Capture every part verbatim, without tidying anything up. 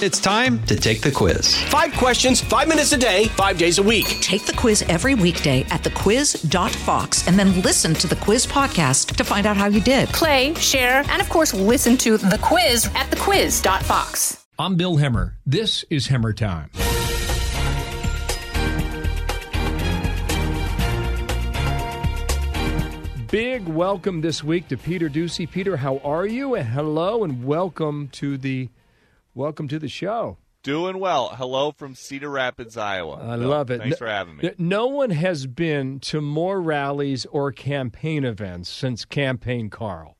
It's time to take the quiz. Five questions, five minutes a day, five days a week. Take the quiz every weekday at the quiz dot fox and then listen to the quiz podcast to find out how you did. Play, share, and of course, listen to the quiz at the quiz dot fox. I'm Bill Hemmer. This is Hemmer Time. Big welcome this week to Peter Ducey. Peter, how are you? Hello and welcome to the Welcome to the show. Doing well. Hello from Cedar Rapids, Iowa. I Bill, love it. Thanks no, for having me. No one has been to more rallies or campaign events since Campaign Carl.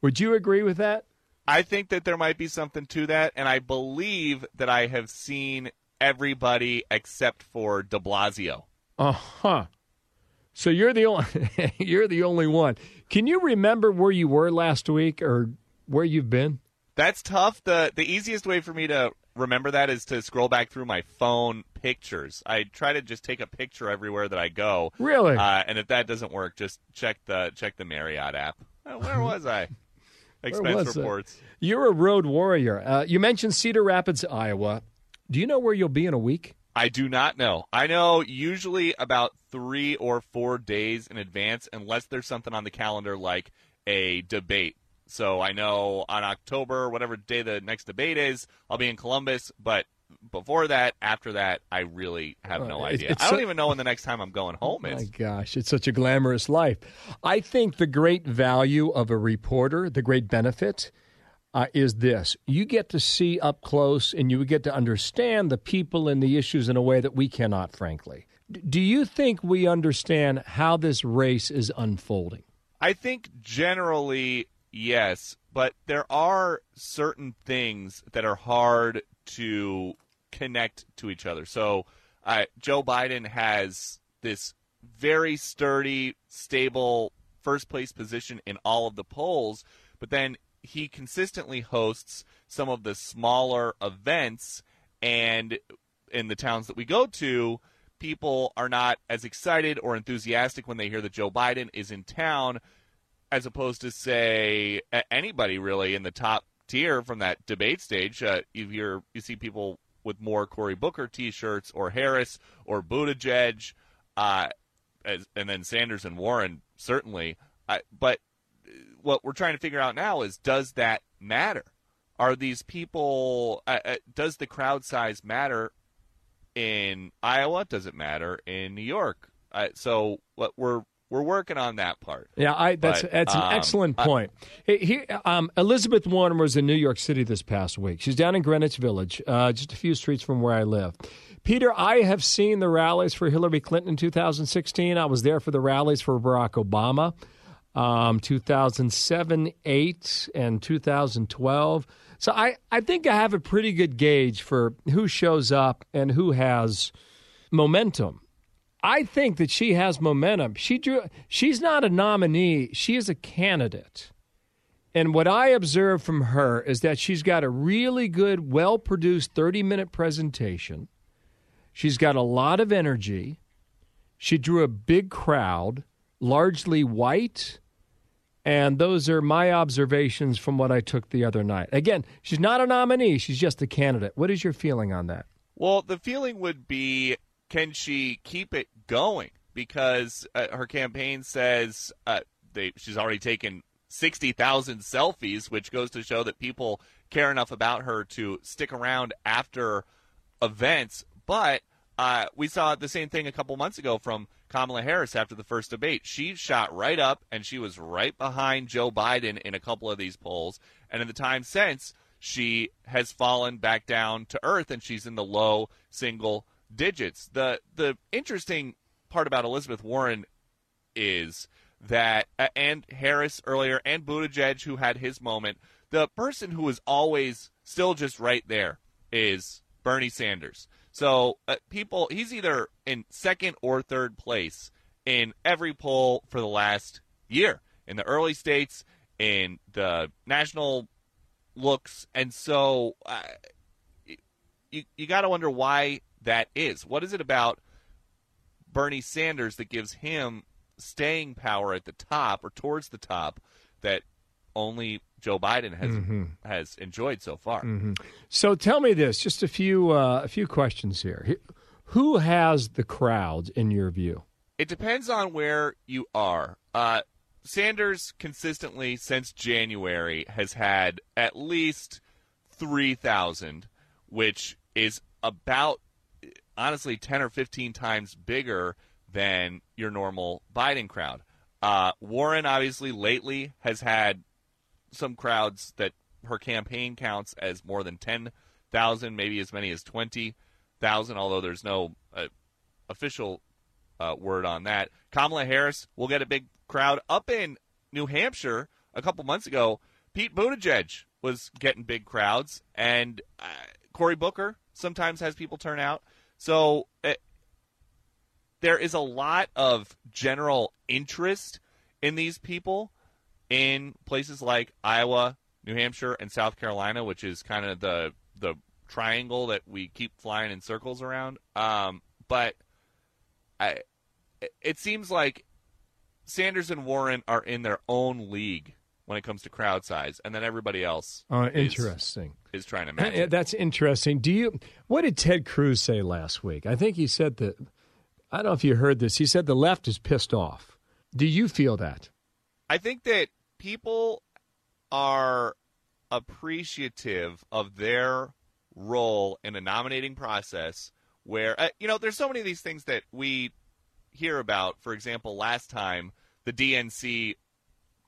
Would you agree with that? I think that there might be something to that, and I believe that I have seen everybody except for de Blasio. Uh-huh. So you're the only you're the only one. Can you remember where you were last week or where you've been? That's tough. The The easiest way for me to remember that is to scroll back through my phone pictures. I try to just take a picture everywhere that I go. Really? Uh, and if that doesn't work, just check the check the Marriott app. Uh, where was I? Expense was reports. I? You're a road warrior. Uh, you mentioned Cedar Rapids, Iowa. Do you know where you'll be in a week? I do not know. I know usually about three or four days in advance, unless there's something on the calendar like a debate. So I know on October, whatever day the next debate is, I'll be in Columbus. But before that, after that, I really have no idea. It's, it's I don't so, even know when the next time I'm going home is. Oh, my gosh. It's such a glamorous life. I think the great value of a reporter, the great benefit, uh, is this. You get to see up close and you get to understand the people and the issues in a way that we cannot, frankly. D- do you think we understand how this race is unfolding? I think generally... yes, but there are certain things that are hard to connect to each other. So uh, Joe Biden has this very sturdy, stable first place position in all of the polls, but then he consistently hosts some of the smaller events, and in the towns that we go to, people are not as excited or enthusiastic when they hear that Joe Biden is in town, as opposed to, say, anybody really in the top tier from that debate stage. Uh, you hear, you see people with more Cory Booker T-shirts or Harris or Buttigieg, uh, as, and then Sanders and Warren, certainly. Uh, but what we're trying to figure out now is, does that matter? Are these people uh, uh, – does the crowd size matter in Iowa? Does it matter in New York? Uh, so what we're – We're working on that part. Yeah, I, that's but, that's an um, excellent point. I, Here, um, Elizabeth Warren was in New York City this past week. She's down in Greenwich Village, uh, just a few streets from where I live. Peter, I have seen the rallies for Hillary Clinton in two thousand sixteen. I was there for the rallies for Barack Obama, um, two thousand seven, eight, and two thousand twelve. So I, I think I have a pretty good gauge for who shows up and who has momentum. I think that she has momentum. She drew. She's not a nominee. She is a candidate. And what I observe from her is that she's got a really good, well-produced thirty-minute presentation. She's got a lot of energy. She drew a big crowd, largely white. And those are my observations from what I took the other night. Again, she's not a nominee. She's just a candidate. What is your feeling on that? Well, the feeling would be... can she keep it going? Because uh, her campaign says uh, they, she's already taken sixty thousand selfies, which goes to show that people care enough about her to stick around after events. But uh, we saw the same thing a couple months ago from Kamala Harris after the first debate. She shot right up, and she was right behind Joe Biden in a couple of these polls. And in the time since, she has fallen back down to earth, and she's in the low single digits. The the interesting part about Elizabeth Warren is that, uh, and Harris earlier, and Buttigieg, who had his moment, the person who is always still just right there is Bernie Sanders. So uh, people, he's either in second or third place in every poll for the last year, in the early states, in the national looks, and so uh, you, you got to wonder why that is. What is it about Bernie Sanders that gives him staying power at the top or towards the top that only Joe Biden has mm-hmm. has enjoyed so far. Mm-hmm. So tell me this, just a few uh, a few questions here. Who has the crowd in your view? It depends on where you are. Uh, Sanders consistently since January has had at least three thousand, which is about, honestly, ten or fifteen times bigger than your normal Biden crowd. Uh, Warren, obviously, lately has had some crowds that her campaign counts as more than ten thousand, maybe as many as twenty thousand, although there's no uh, official uh, word on that. Kamala Harris will get a big crowd. Up in New Hampshire a couple months ago, Pete Buttigieg was getting big crowds, and uh, Cory Booker sometimes has people turn out. So it, there is a lot of general interest in these people in places like Iowa, New Hampshire, and South Carolina, which is kind of the the triangle that we keep flying in circles around. Um, but I, it seems like Sanders and Warren are in their own league when it comes to crowd size, and then everybody else uh, interesting. Is, is trying to match it. That's interesting. Do you? What did Ted Cruz say last week? I think he said that, I don't know if you heard this, he said the left is pissed off. Do you feel that? I think that people are appreciative of their role in a nominating process where, uh, you know, there's so many of these things that we hear about. For example, last time, the D N C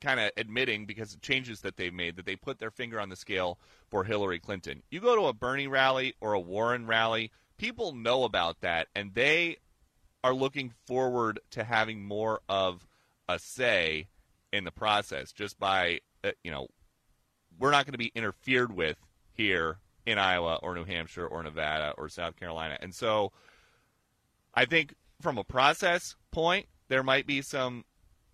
kind of admitting, because of changes that they've made, that they put their finger on the scale for Hillary Clinton. You go to a Bernie rally or a Warren rally, people know about that, and they are looking forward to having more of a say in the process just by, uh, you know, we're not going to be interfered with here in Iowa or New Hampshire or Nevada or South Carolina. And so I think from a process point, there might be some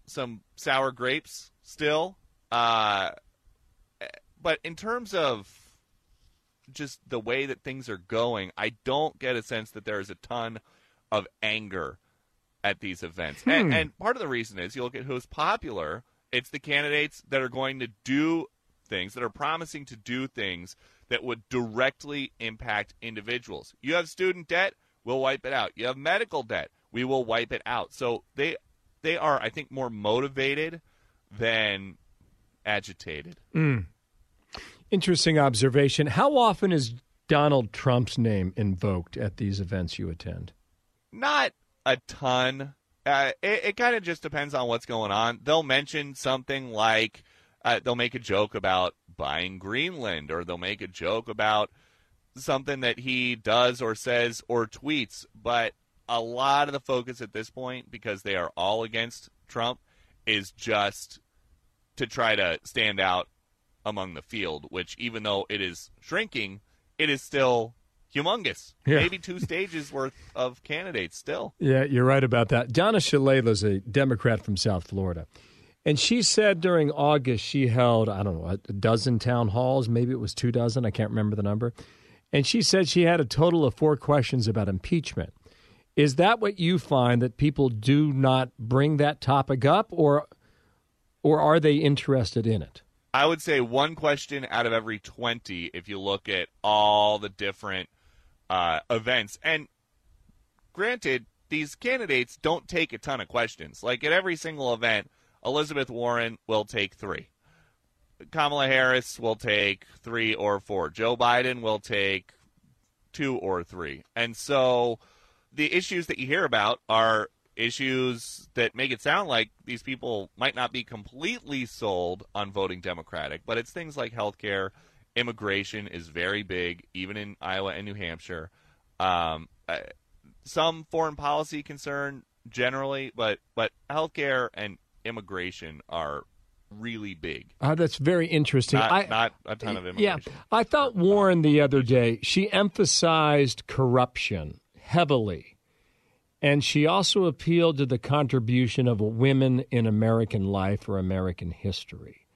some sour grapes still. Uh, but in terms of just the way that things are going, I don't get a sense that there is a ton of anger at these events. Hmm. And, and part of the reason is, you look at who's popular, it's the candidates that are going to do things, that are promising to do things that would directly impact individuals. You have student debt, we'll wipe it out. You have medical debt, we will wipe it out. So they they are, I think, more motivated than agitated. Mm. Interesting observation. How often is Donald Trump's name invoked at these events you attend? Not a ton. Uh, it it kind of just depends on what's going on. They'll mention something like, uh, they'll make a joke about buying Greenland, or they'll make a joke about something that he does or says or tweets. But a lot of the focus at this point, because they are all against Trump, is just to try to stand out among the field, which, even though it is shrinking, it is still humongous. Yeah. Maybe two stages worth of candidates still. Yeah, you're right about that. Donna Shalala is a Democrat from South Florida. And she said during August she held, I don't know, a dozen town halls. Maybe it was two dozen. I can't remember the number. And she said she had a total of four questions about impeachment. Is that what you find, that people do not bring that topic up, or or are they interested in it? I would say one question out of every twenty if you look at all the different Uh, events. And granted, these candidates don't take a ton of questions. Like at every single event, Elizabeth Warren will take three. Kamala Harris will take three or four. Joe Biden will take two or three. And so the issues that you hear about are issues that make it sound like these people might not be completely sold on voting Democratic, but it's things like healthcare. Immigration is very big, even in Iowa and New Hampshire. Um, uh, some foreign policy concern generally, but but healthcare and immigration are really big. Uh, that's very interesting. Not, I, not a ton of immigration. Yeah, I thought Warren the other day, she emphasized corruption heavily, and she also appealed to the contribution of women in American life or American history.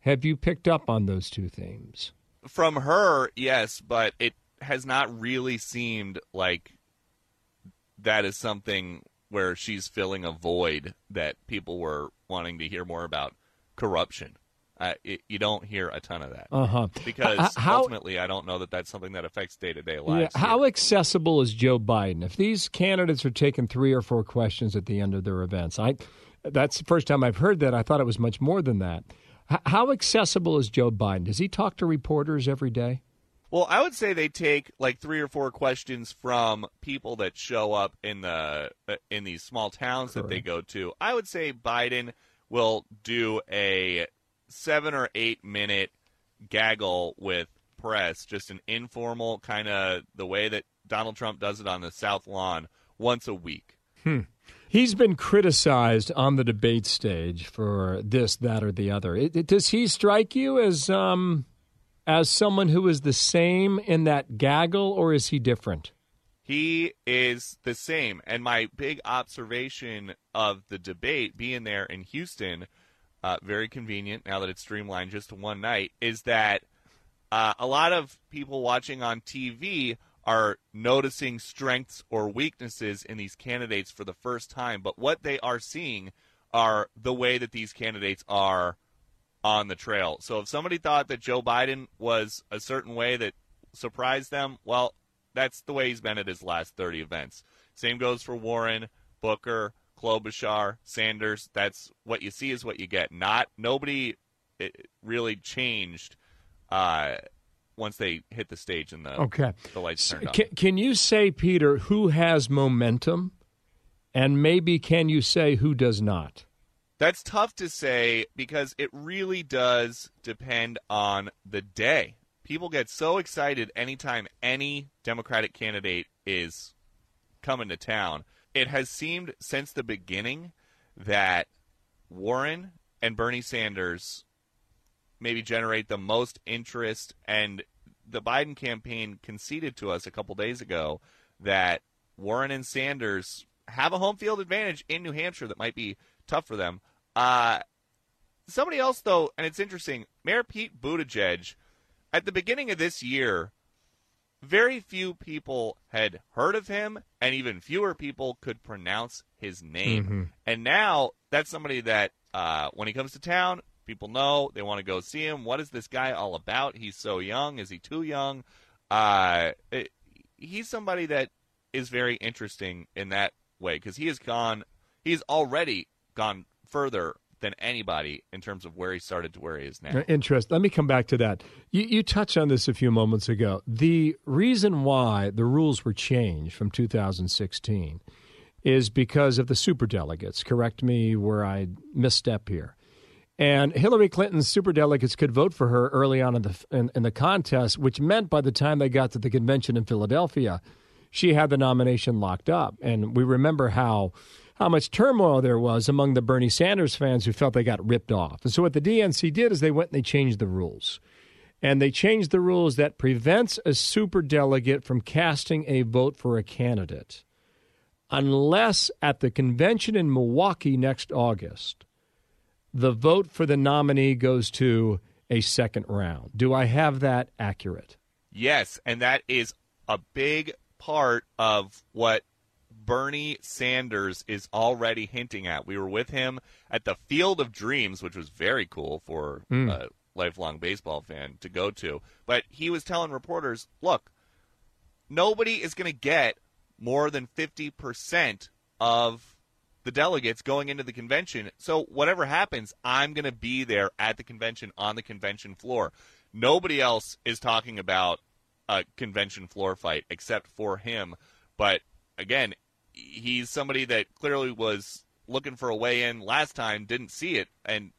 Have you picked up on those two themes? From her, yes, but it has not really seemed like that is something where she's filling a void that people were wanting to hear more about. Corruption. I, it, you don't hear a ton of that uh-huh. because how, ultimately I don't know that that's something that affects day-to-day lives. Yeah, how accessible is Joe Biden? If these candidates are taking three or four questions at the end of their events, I that's the first time I've heard that. I thought it was much more than that. H- how accessible is Joe Biden? Does he talk to reporters every day? Well, I would say they take like three or four questions from people that show up in the in these small towns Correct. That they go to. I would say Biden will do a seven or eight minute gaggle with press, just an informal kind of the way that Donald Trump does it on the South Lawn once a week. Hmm. He's been criticized on the debate stage for this, that, or the other. It, it, does he strike you as um? as someone who is the same in that gaggle, or is he different? He is the same. And my big observation of the debate being there in Houston, uh, very convenient now that it's streamlined just to one night, is that uh, a lot of people watching on T V are noticing strengths or weaknesses in these candidates for the first time. But what they are seeing are the way that these candidates are on the trail. So if somebody thought that Joe Biden was a certain way that surprised them, well, that's the way he's been at his last thirty events. Same goes for Warren, Booker, Klobuchar, Sanders. That's what you see is what you get. Not nobody really changed uh, once they hit the stage and the, okay. the lights turned on. Can, can you say, Peter, who has momentum? And maybe can you say who does not? That's tough to say because it really does depend on the day. People get so excited anytime any Democratic candidate is coming to town. It has seemed since the beginning that Warren and Bernie Sanders maybe generate the most interest, and the Biden campaign conceded to us a couple days ago that Warren and Sanders have a home field advantage in New Hampshire that might be tough for them. Uh, somebody else, though, and it's interesting, Mayor Pete Buttigieg, at the beginning of this year, very few people had heard of him, and even fewer people could pronounce his name. Mm-hmm. And now that's somebody that, uh, when he comes to town, people know, they want to go see him. What is this guy all about? He's so young. Is he too young? Uh, it, he's somebody that is very interesting in that way, because he has gone, he's already gone further than anybody in terms of where he started to where he is now. Interesting. Let me come back to that. You, you touched on this a few moments ago. The reason why the rules were changed from two thousand sixteen is because of the superdelegates. Correct me where I misstep here. And Hillary Clinton's superdelegates could vote for her early on in the in, in the contest, which meant by the time they got to the convention in Philadelphia, she had the nomination locked up. And we remember how... how much turmoil there was among the Bernie Sanders fans who felt they got ripped off. And so what the D N C did is they went and they changed the rules. And they changed the rules that prevents a superdelegate from casting a vote for a candidate unless at the convention in Milwaukee next August, the vote for the nominee goes to a second round. Do I have that accurate? Yes, and that is a big part of what Bernie Sanders is already hinting at. We were with him at the Field of Dreams, which was very cool for mm. a lifelong baseball fan to go to. But he was telling reporters, look, nobody is going to get more than fifty percent of the delegates going into the convention. So whatever happens, I'm going to be there at the convention on the convention floor. Nobody else is talking about a convention floor fight except for him. But again, he's somebody that clearly was looking for a way in last time, didn't see it, and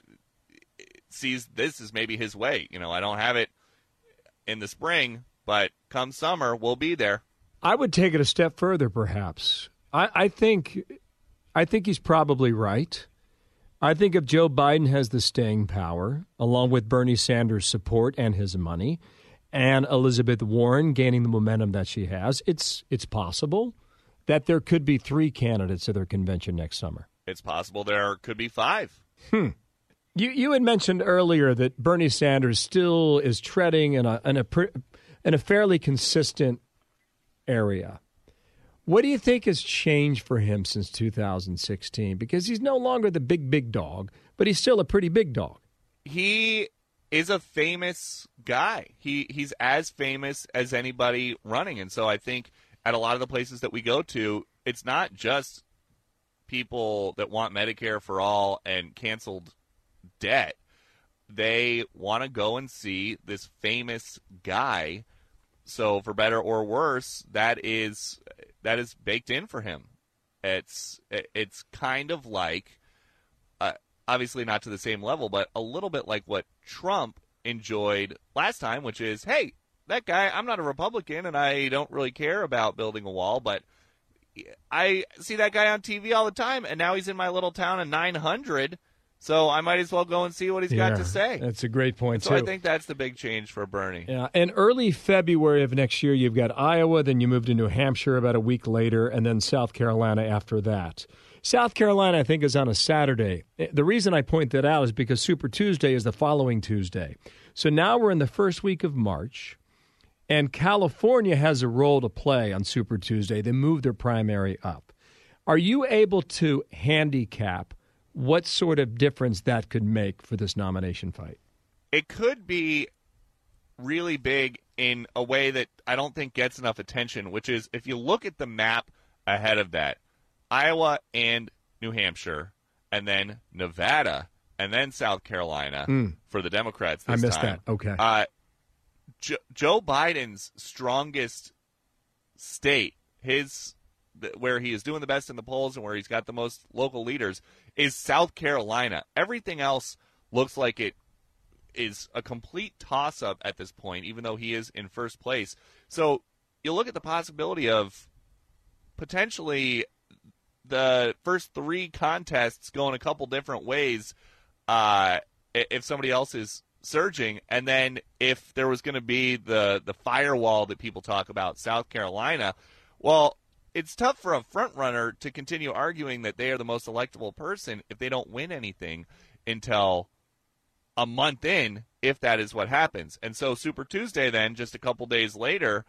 sees this as maybe his way. You know, I don't have it in the spring, but come summer, we'll be there. I would take it a step further, perhaps. I, I think I think he's probably right. I think if Joe Biden has the staying power, along with Bernie Sanders' support and his money, and Elizabeth Warren gaining the momentum that she has, it's it's possible that there could be three candidates at their convention next summer. It's possible there could be five. Hmm. You you had mentioned earlier that Bernie Sanders still is treading in a in a, in a fairly consistent area. What do you think has changed for him since two thousand sixteen? Because he's no longer the big, big dog, but he's still a pretty big dog. he is a famous guy. He he's as famous as anybody running. And so I think at a lot of the places that we go to, it's not just people that want Medicare for all and canceled debt. They want to go and see this famous guy. So for better or worse, that is that is baked in for him. It's it's kind of like, uh, obviously not to the same level, but a little bit like what Trump enjoyed last time, which is, hey, that guy, I'm not a Republican and I don't really care about building a wall, but I see that guy on T V all the time, and now he's in my little town of nine hundred, so I might as well go and see what he's yeah, got to say. That's a great point, so too. So I think that's the big change for Bernie. Yeah, and early February of next year, you've got Iowa, then you move to New Hampshire about a week later, and then South Carolina after that. South Carolina, I think, is on a Saturday. The reason I point that out is because Super Tuesday is the following Tuesday. So now we're in the first week of March, and California has a role to play on Super Tuesday. They moved their primary up. Are you able to handicap what sort of difference that could make for this nomination fight? It could be really big in a way that I don't think gets enough attention, which is if you look at the map ahead of that, Iowa and New Hampshire, and then Nevada, and then South Carolina mm. for the Democrats this time. I missed time. that. Okay. Uh, jo- Joe Biden's strongest state, his where he is doing the best in the polls and where he's got the most local leaders, is South Carolina. Everything else looks like it is a complete toss-up at this point, even though he is in first place. So you look at the possibility of potentially the first three contests going a couple different ways uh, if somebody else is surging. And then if there was going to be the, the firewall that people talk about, South Carolina, well, it's tough for a front-runner to continue arguing that they are the most electable person if they don't win anything until a month in, if that is what happens. And so Super Tuesday then, just a couple days later,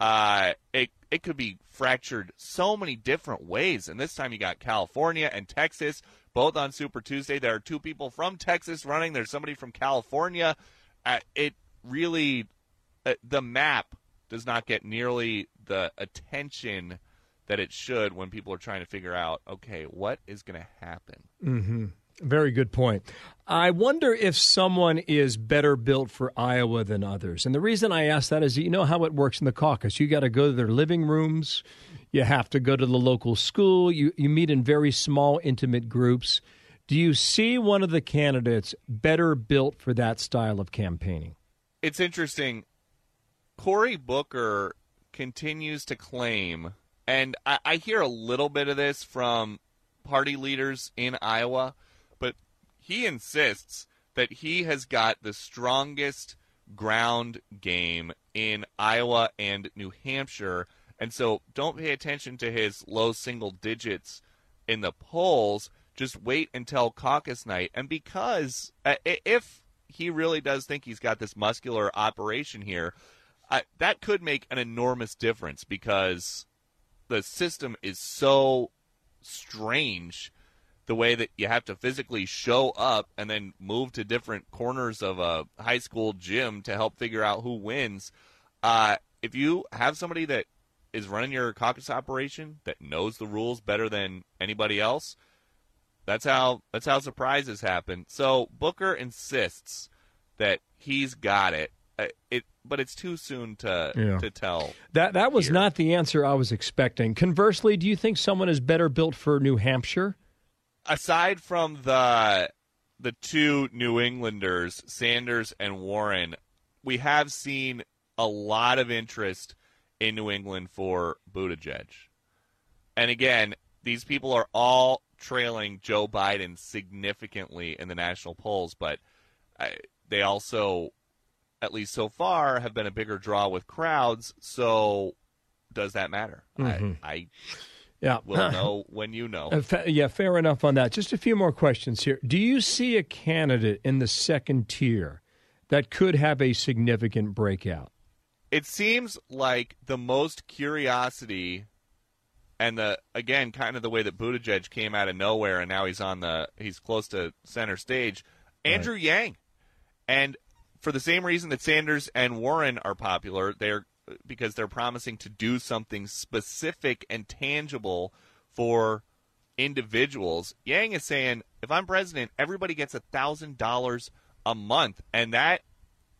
uh, it it could be fractured so many different ways. And this time you got California and Texas, both on Super Tuesday. There are two people from Texas running. There's somebody from California. Uh, it really uh, – the map does not get nearly the attention – that it should when people are trying to figure out, okay, what is going to happen? Mm-hmm. Very good point. I wonder if someone is better built for Iowa than others. And the reason I ask that is that you know how it works in the caucus. You got to go to their living rooms. You have to go to the local school. You, you meet in very small, intimate groups. Do you see one of the candidates better built for that style of campaigning? It's interesting. Cory Booker continues to claim... And I, I hear a little bit of this from party leaders in Iowa, but he insists that he has got the strongest ground game in Iowa and New Hampshire. And so don't pay attention to his low single digits in the polls. Just wait until caucus night. And because uh, if he really does think he's got this muscular operation here, uh, that could make an enormous difference because... the system is so strange the way that you have to physically show up and then move to different corners of a high school gym to help figure out who wins. Uh, if you have somebody that is running your caucus operation that knows the rules better than anybody else, that's how that's how surprises happen. So Booker insists that he's got it. Uh, it but it's too soon to yeah. to tell. That that was here. Not the answer I was expecting. Conversely, do you think someone is better built for New Hampshire? Aside from the the two New Englanders, Sanders and Warren, we have seen a lot of interest in New England for Buttigieg. And again, these people are all trailing Joe Biden significantly in the national polls, but uh, they also... at least so far, have been a bigger draw with crowds. So does that matter? Mm-hmm. I, I yeah. will know when you know. Uh, fa- yeah, fair enough on that. Just a few more questions here. Do you see a candidate in the second tier that could have a significant breakout? It seems like the most curiosity and, the again, kind of the way that Buttigieg came out of nowhere and now he's on the he's close to center stage, Andrew right. Yang. And for the same reason that Sanders and Warren are popular, they're because they're promising to do something specific and tangible for individuals. Yang is saying, if I'm president, everybody gets one thousand dollars a month. And that,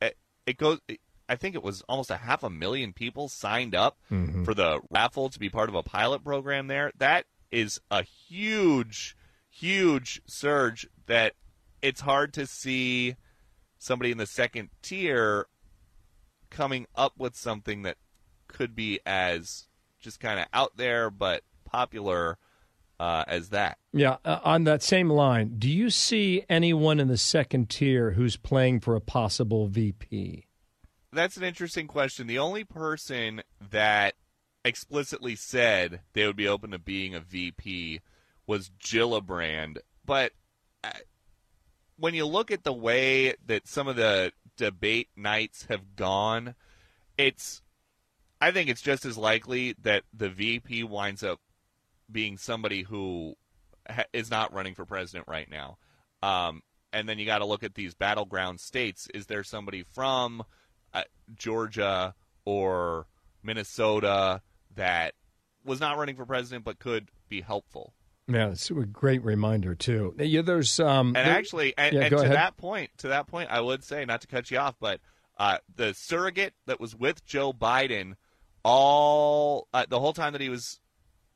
it goes, I think it was almost a half a million people signed up mm-hmm. for the raffle to be part of a pilot program there. That is a huge, huge surge that it's hard to see somebody in the second tier coming up with something that could be as just kind of out there but popular uh, as that. Yeah, uh, on that same line, do you see anyone in the second tier who's playing for a possible V P? That's an interesting question. The only person that explicitly said they would be open to being a V P was Gillibrand. But when you look at the way that some of the debate nights have gone, it's I think it's just as likely that the V P winds up being somebody who ha- is not running for president right now. Um, and then you got to look at these battleground states. Is there somebody from uh, Georgia or Minnesota that was not running for president but could be helpful? Yeah, it's a great reminder too. Yeah, there's um, and there, actually, and, yeah, and to ahead. that point, to that point, I would say, not to cut you off, but uh, the surrogate that was with Joe Biden all uh, the whole time that he was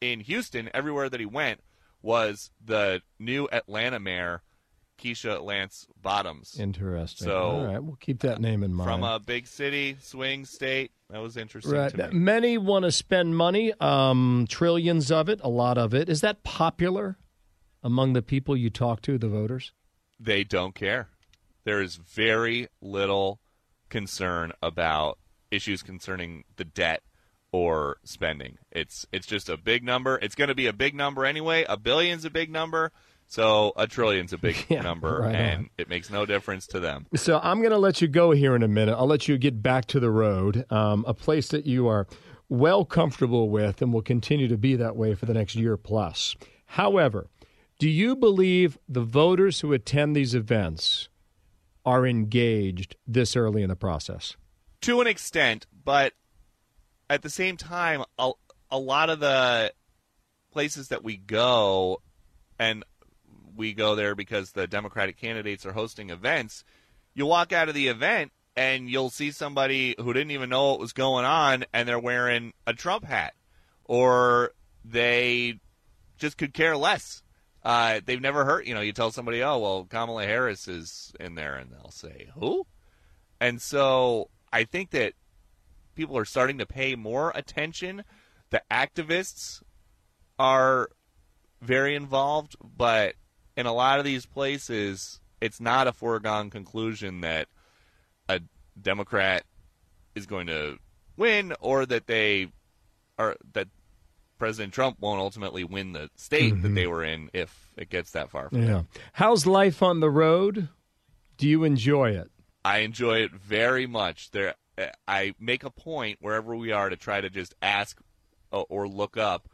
in Houston, everywhere that he went, was the new Atlanta mayor, Keisha Lance Bottoms. Interesting. So, all right, we'll keep that name in mind. From a big city, swing state. That was interesting right. to me. Many want to spend money, um, trillions of it, a lot of it. Is that popular among the people you talk to, the voters? They don't care. There is very little concern about issues concerning the debt or spending. It's it's just a big number. It's going to be a big number anyway. A billion's a big number. So a trillion's a big yeah, number, right and on. It makes no difference to them. So I'm going to let you go here in a minute. I'll let you get back to the road, um, a place that you are well comfortable with and will continue to be that way for the next year plus. However, do you believe the voters who attend these events are engaged this early in the process? To an extent, but at the same time, a, a lot of the places that we go and we go there because the Democratic candidates are hosting events, you walk out of the event and you'll see somebody who didn't even know what was going on and they're wearing a Trump hat or they just could care less. Uh, they've never heard, you know, you tell somebody, oh, well, Kamala Harris is in there and they'll say, who? And so I think that people are starting to pay more attention. The activists are very involved, but in a lot of these places, it's not a foregone conclusion that a Democrat is going to win or that they are that President Trump won't ultimately win the state mm-hmm. that they were in if it gets that far from yeah. them. How's life on the road? Do you enjoy it? I enjoy it very much. There, I make a point wherever we are to try to just ask or look up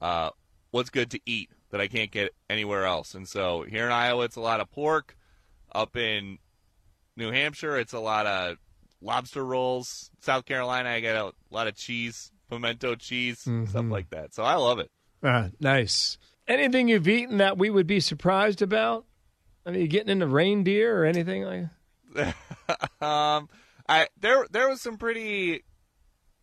uh, what's good to eat that I can't get anywhere else. And so here in Iowa, it's a lot of pork. Up in New Hampshire, it's a lot of lobster rolls. South Carolina, I get a lot of cheese, pimento cheese, mm-hmm. stuff like that. So I love it. Ah, nice. Anything you've eaten that we would be surprised about? I mean, you getting into reindeer or anything like that? um, I, there, there was some pretty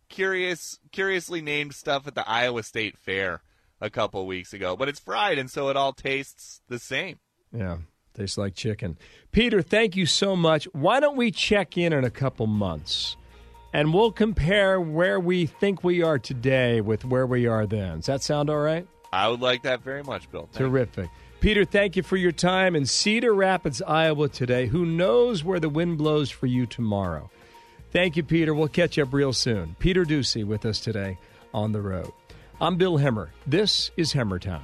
curious, curiously named stuff at the Iowa State Fair a couple weeks ago, but it's fried, and so it all tastes the same. Yeah, tastes like chicken. Peter, thank you so much. Why don't we check in in a couple months, and we'll compare where we think we are today with where we are then. Does that sound all right? I would like that very much, Bill. Thank Terrific. You. Peter, thank you for your time in Cedar Rapids, Iowa today. Who knows where the wind blows for you tomorrow. Thank you, Peter. We'll catch up real soon. Peter Ducey with us today on the road. I'm Bill Hemmer. This is Hemmer Time.